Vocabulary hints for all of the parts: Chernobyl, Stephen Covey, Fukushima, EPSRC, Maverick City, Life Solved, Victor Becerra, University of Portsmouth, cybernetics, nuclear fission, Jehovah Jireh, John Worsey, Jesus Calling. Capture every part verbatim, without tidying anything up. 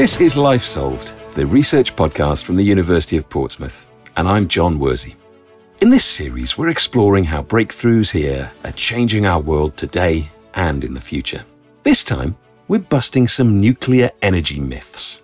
This is Life Solved, the research podcast from the University of Portsmouth, and I'm John Worsey. In this series, we're exploring how breakthroughs here are changing our world today and in the future. This time, we're busting some nuclear energy myths.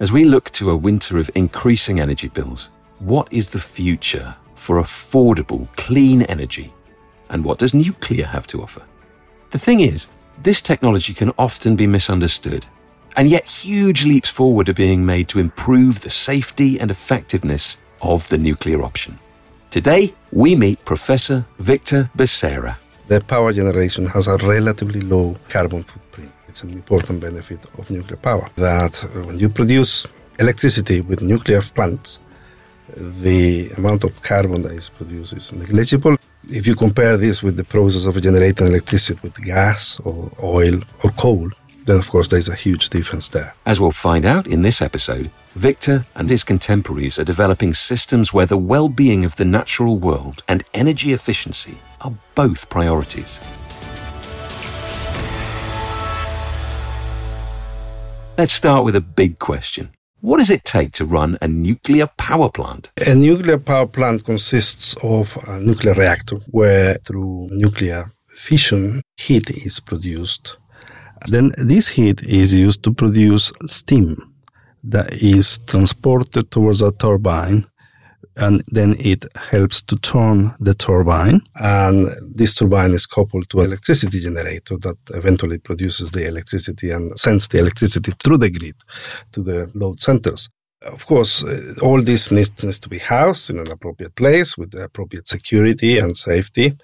As we look to a winter of increasing energy bills, what is the future for affordable, clean energy? And what does nuclear have to offer? The thing is, this technology can often be misunderstood, and yet huge leaps forward are being made to improve the safety and effectiveness of the nuclear option. Today, we meet Professor Victor Becerra. The power generation has a relatively low carbon footprint. It's an important benefit of nuclear power, that when you produce electricity with nuclear plants, the amount of carbon that is produced is negligible. If you compare this with the process of generating electricity with gas or oil or coal, then of course there's a huge difference there. As we'll find out in this episode, Victor and his contemporaries are developing systems where the well-being of the natural world and energy efficiency are both priorities. Let's start with a big question. What does it take to run a nuclear power plant? A nuclear power plant consists of a nuclear reactor where through nuclear fission, heat is produced. Then this heat is used to produce steam that is transported towards a turbine, and then it helps to turn the turbine, and this turbine is coupled to an electricity generator that eventually produces the electricity and sends the electricity through the grid to the load centers. Of course, all this needs, needs to be housed in an appropriate place with the appropriate security and safety,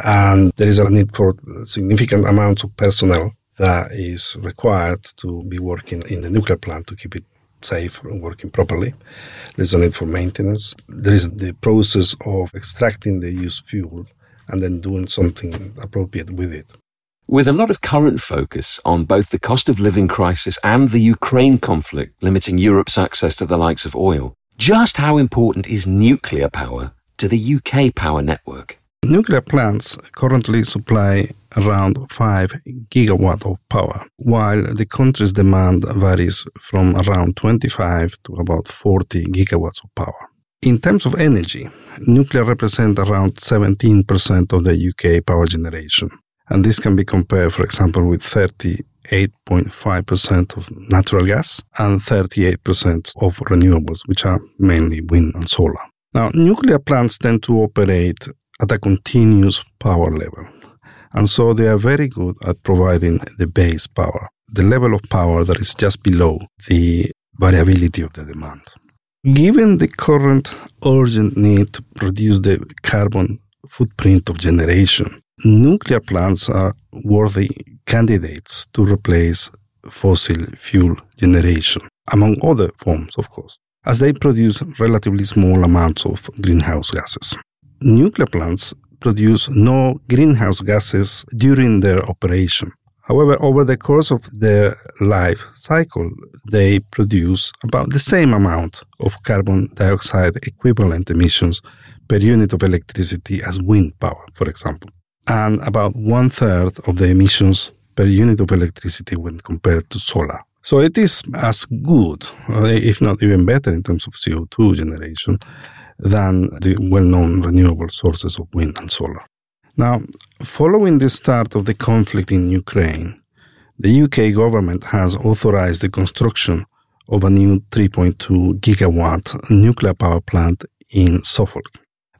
and there is a need for significant amounts of personnel that is required to be working in the nuclear plant to keep it safe and working properly. There's a need for maintenance. There is the process of extracting the used fuel and then doing something appropriate with it. With a lot of current focus on both the cost of living crisis and the Ukraine conflict limiting Europe's access to the likes of oil, just how important is nuclear power to the U K power network? Nuclear plants currently supply around five gigawatts of power, while the country's demand varies from around twenty-five to about forty gigawatts of power. In terms of energy, nuclear represents around seventeen percent of the U K power generation, and this can be compared, for example, with thirty-eight point five percent of natural gas and thirty-eight percent of renewables, which are mainly wind and solar. Now, nuclear plants tend to operate at a continuous power level. And so they are very good at providing the base power, the level of power that is just below the variability of the demand. Given the current urgent need to reduce the carbon footprint of generation, nuclear plants are worthy candidates to replace fossil fuel generation, among other forms, of course, as they produce relatively small amounts of greenhouse gases. Nuclear plants produce no greenhouse gases during their operation. However, over the course of their life cycle, they produce about the same amount of carbon dioxide equivalent emissions per unit of electricity as wind power, for example, and about one-third of the emissions per unit of electricity when compared to solar. So it is as good, if not even better in terms of C O two generation, than the well-known renewable sources of wind and solar. Now, following the start of the conflict in Ukraine, the U K government has authorized the construction of a new three point two gigawatt nuclear power plant in Suffolk.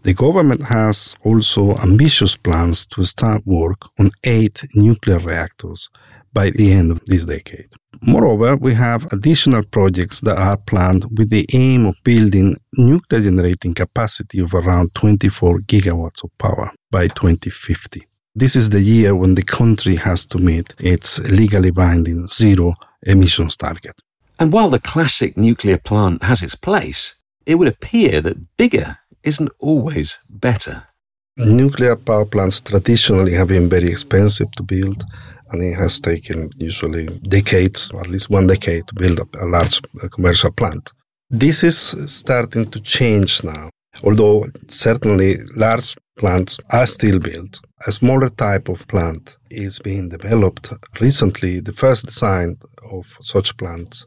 The government has also ambitious plans to start work on eight nuclear reactors by the end of this decade. Moreover, we have additional projects that are planned with the aim of building nuclear generating capacity of around twenty-four gigawatts of power by twenty fifty. This is the year when the country has to meet its legally binding zero emissions target. And while the classic nuclear plant has its place, it would appear that bigger isn't always better. Nuclear power plants traditionally have been very expensive to build, and it has taken usually decades, or at least one decade, to build up a large commercial plant. This is starting to change now. Although certainly large plants are still built, a smaller type of plant is being developed. Recently, the first design of such plants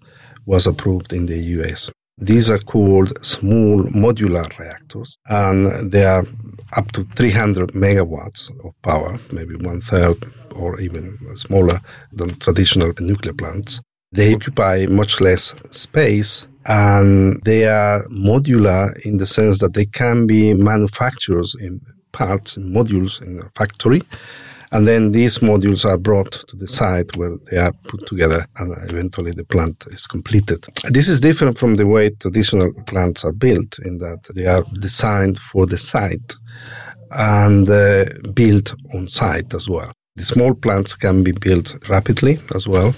was approved in the U S. These are called small modular reactors, and they are up to three hundred megawatts of power, maybe one-third or even smaller than traditional nuclear plants. They occupy much less space, and they are modular in the sense that they can be manufactured in parts, in modules in a factory, and then these modules are brought to the site where they are put together and eventually the plant is completed. This is different from the way traditional plants are built in that they are designed for the site and uh, built on site as well. The small plants can be built rapidly as well,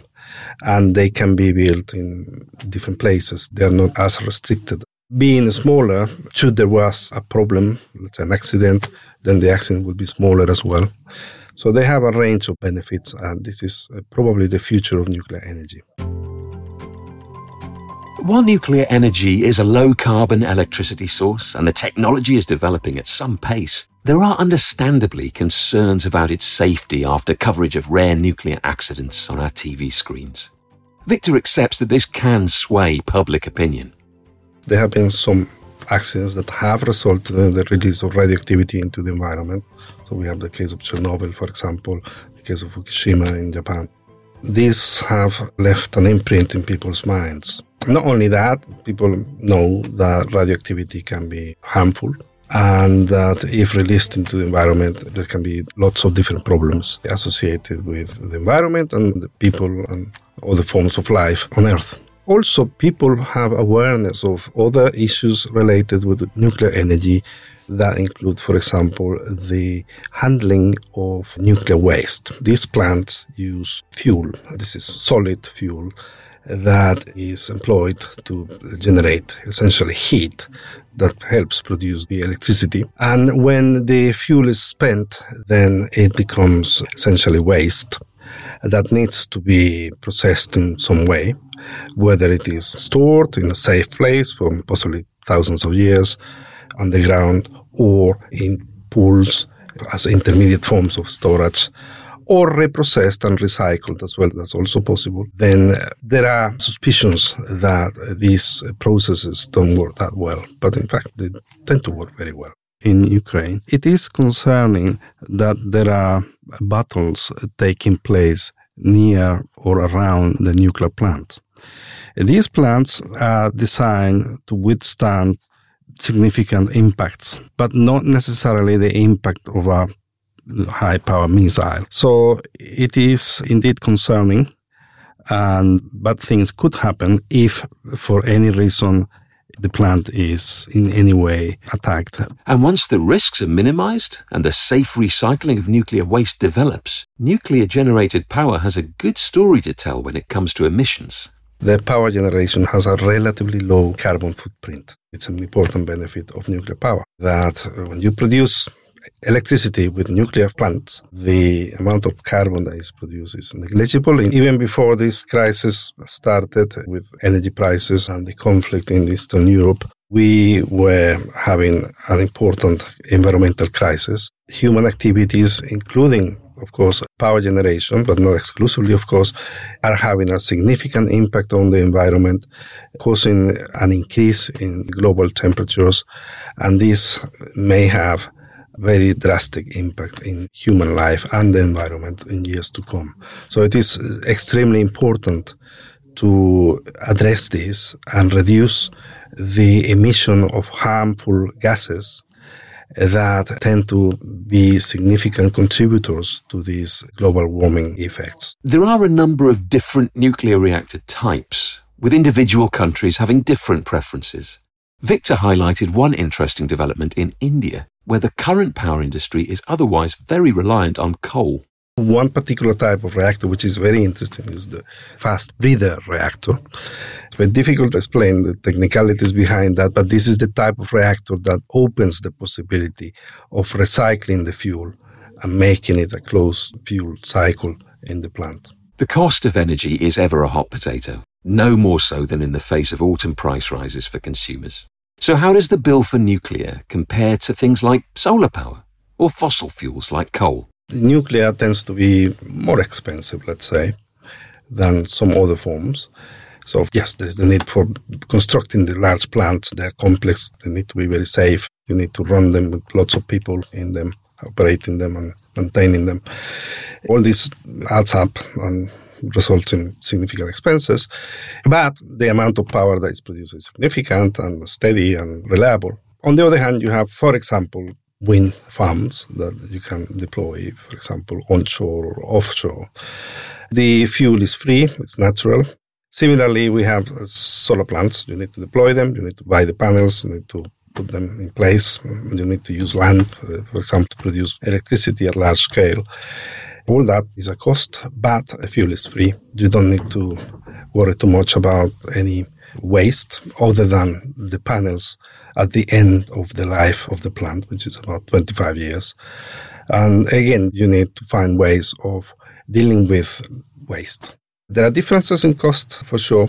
and they can be built in different places. They are not as restricted. Being smaller, should there was a problem, let's say an accident, then the accident would be smaller as well. So they have a range of benefits, and this is probably the future of nuclear energy. While nuclear energy is a low-carbon electricity source and the technology is developing at some pace, there are understandably concerns about its safety after coverage of rare nuclear accidents on our T V screens. Victor accepts that this can sway public opinion. There have been some accidents that have resulted in the release of radioactivity into the environment. So we have the case of Chernobyl, for example, the case of Fukushima in Japan. These have left an imprint in people's minds. Not only that, people know that radioactivity can be harmful and that if released into the environment, there can be lots of different problems associated with the environment and the people and all the forms of life on Earth. Also, people have awareness of other issues related with nuclear energy that include, for example, the handling of nuclear waste. These plants use fuel. This is solid fuel that is employed to generate essentially heat that helps produce the electricity. And when the fuel is spent, then it becomes essentially waste that needs to be processed in some way, whether it is stored in a safe place for possibly thousands of years underground or in pools as intermediate forms of storage, or reprocessed and recycled as well. That's also possible. Then there are suspicions that these processes don't work that well, but in fact they tend to work very well. In Ukraine, it is concerning that there are battles taking place near or around the nuclear plant. These plants are designed to withstand significant impacts, but not necessarily the impact of a high-power missile. So it is indeed concerning, and bad things could happen if, for any reason, the plant is in any way attacked. And once the risks are minimized and the safe recycling of nuclear waste develops, nuclear-generated power has a good story to tell when it comes to emissions. The power generation has a relatively low carbon footprint. It's an important benefit of nuclear power, that when you produce electricity with nuclear plants, the amount of carbon that is produced is negligible. And even before this crisis started with energy prices and the conflict in Eastern Europe, we were having an important environmental crisis. Human activities, including, of course, power generation, but not exclusively, of course, are having a significant impact on the environment, causing an increase in global temperatures, and this may have very drastic impact in human life and the environment in years to come. So it is extremely important to address this and reduce the emission of harmful gases that tend to be significant contributors to these global warming effects. There are a number of different nuclear reactor types, with individual countries having different preferences. Victor highlighted one interesting development in India, where the current power industry is otherwise very reliant on coal. One particular type of reactor, which is very interesting, is the fast breather reactor. It's very difficult to explain the technicalities behind that, but this is the type of reactor that opens the possibility of recycling the fuel and making it a closed fuel cycle in the plant. The cost of energy is ever a hot potato, no more so than in the face of autumn price rises for consumers. So how does the bill for nuclear compare to things like solar power or fossil fuels like coal? Nuclear tends to be more expensive, let's say, than some other forms. So yes, there is the need for constructing the large plants. They're complex. They need to be very safe. You need to run them with lots of people in them, operating them and maintaining them. All this adds up and results in significant expenses. But the amount of power that is produced is significant and steady and reliable. On the other hand, you have, for example, wind farms that you can deploy, for example, onshore or offshore. The fuel is free. It's natural. Similarly, we have solar plants. You need to deploy them. You need to buy the panels. You need to put them in place. You need to use land, for example, to produce electricity at large scale. All that is a cost, but the fuel is free. You don't need to worry too much about any waste other than the panels at the end of the life of the plant, which is about twenty-five years. And again, you need to find ways of dealing with waste. There are differences in cost, for sure.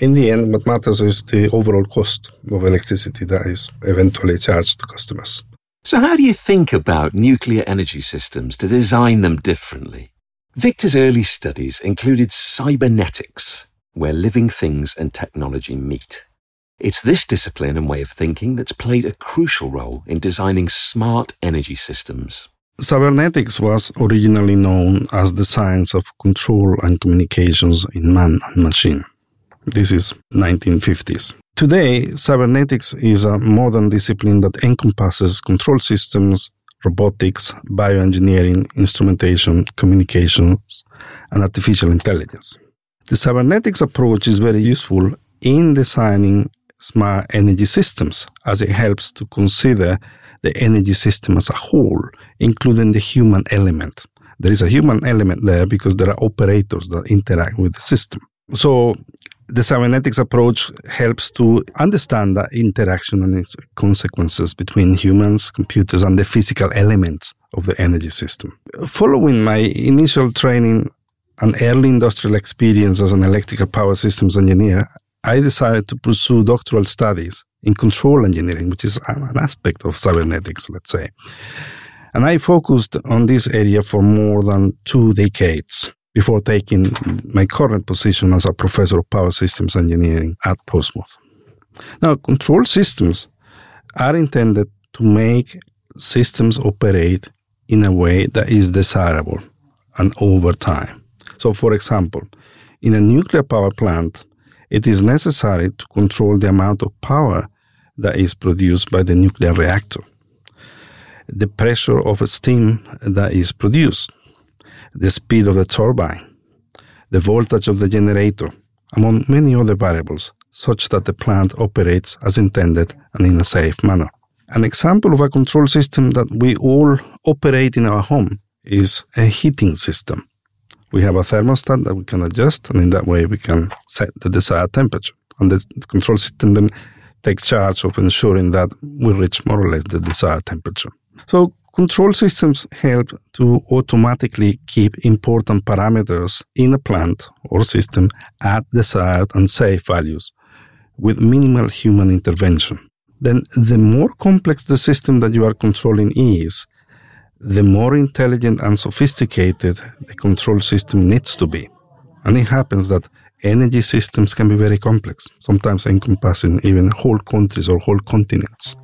In the end, what matters is the overall cost of electricity that is eventually charged to customers. So how do you think about nuclear energy systems to design them differently? Victor's early studies included cybernetics, where living things and technology meet. It's this discipline and way of thinking that's played a crucial role in designing smart energy systems. Cybernetics was originally known as the science of control and communications in man and machine. This is nineteen fifties. Today, cybernetics is a modern discipline that encompasses control systems, robotics, bioengineering, instrumentation, communications, and artificial intelligence. The cybernetics approach is very useful in designing smart energy systems, as it helps to consider the energy system as a whole, including the human element. There is a human element there because there are operators that interact with the system. So the cybernetics approach helps to understand the interaction and its consequences between humans, computers, and the physical elements of the energy system. Following my initial training and early industrial experience as an electrical power systems engineer, I decided to pursue doctoral studies in control engineering, which is an aspect of cybernetics, let's say. And I focused on this area for more than two decades before taking my current position as a professor of power systems engineering at Portsmouth. Now, control systems are intended to make systems operate in a way that is desirable and over time. So, for example, in a nuclear power plant, it is necessary to control the amount of power that is produced by the nuclear reactor, the pressure of steam that is produced, the speed of the turbine, the voltage of the generator, among many other variables, such that the plant operates as intended and in a safe manner. An example of a control system that we all operate in our home is a heating system. We have a thermostat that we can adjust, and in that way we can set the desired temperature. And the control system then takes charge of ensuring that we reach more or less the desired temperature. So control systems help to automatically keep important parameters in a plant or system at desired and safe values with minimal human intervention. Then the more complex the system that you are controlling is, the more intelligent and sophisticated the control system needs to be. And it happens that energy systems can be very complex, sometimes encompassing even whole countries or whole continents.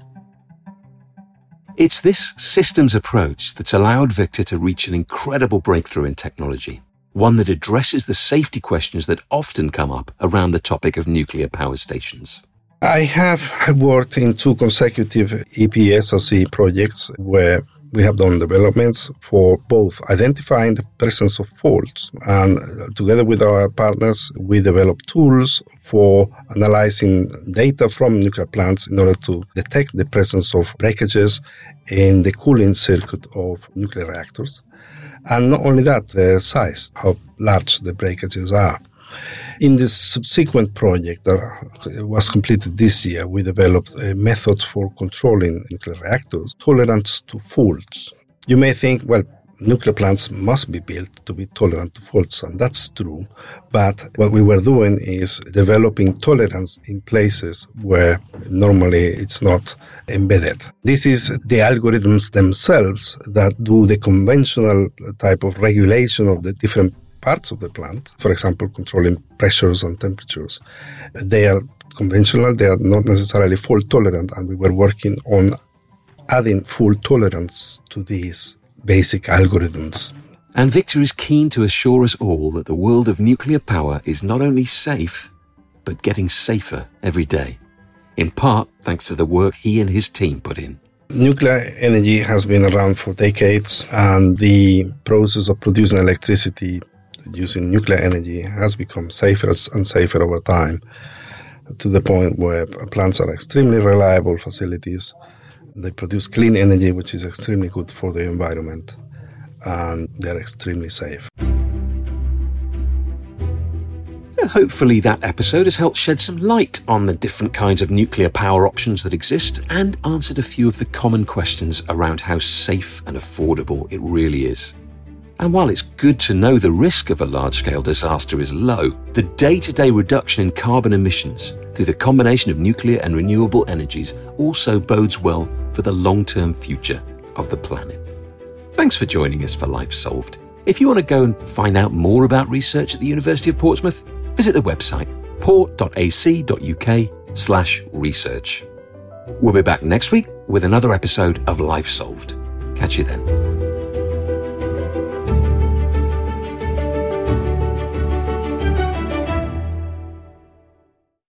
It's this systems approach that's allowed Victor to reach an incredible breakthrough in technology, one that addresses the safety questions that often come up around the topic of nuclear power stations. I have worked in two consecutive E P S R C projects where we have done developments for both identifying the presence of faults, and together with our partners, we developed tools for analyzing data from nuclear plants in order to detect the presence of breakages in the cooling circuit of nuclear reactors. And not only that, the size, how large the breakages are. In this subsequent project that was completed this year, we developed a method for controlling nuclear reactors, tolerance to faults. You may think, well, nuclear plants must be built to be tolerant to faults, and that's true. But what we were doing is developing tolerance in places where normally it's not embedded. This is the algorithms themselves that do the conventional type of regulation of the different parts of the plant, for example, controlling pressures and temperatures. They are conventional, they are not necessarily fault tolerant, and we were working on adding fault tolerance to these basic algorithms. And Victor is keen to assure us all that the world of nuclear power is not only safe, but getting safer every day, in part thanks to the work he and his team put in. Nuclear energy has been around for decades, and the process of producing electricity using nuclear energy has become safer and safer over time, to the point where plants are extremely reliable facilities. They produce clean energy, which is extremely good for the environment, and they're extremely safe. Hopefully that episode has helped shed some light on the different kinds of nuclear power options that exist and answered a few of the common questions around how safe and affordable it really is. And while it's good to know the risk of a large-scale disaster is low, the day-to-day reduction in carbon emissions through the combination of nuclear and renewable energies also bodes well for the long-term future of the planet. Thanks for joining us for Life Solved. If you want to go and find out more about research at the University of Portsmouth, visit the website port.ac.uk slash research. We'll be back next week with another episode of Life Solved. Catch you then.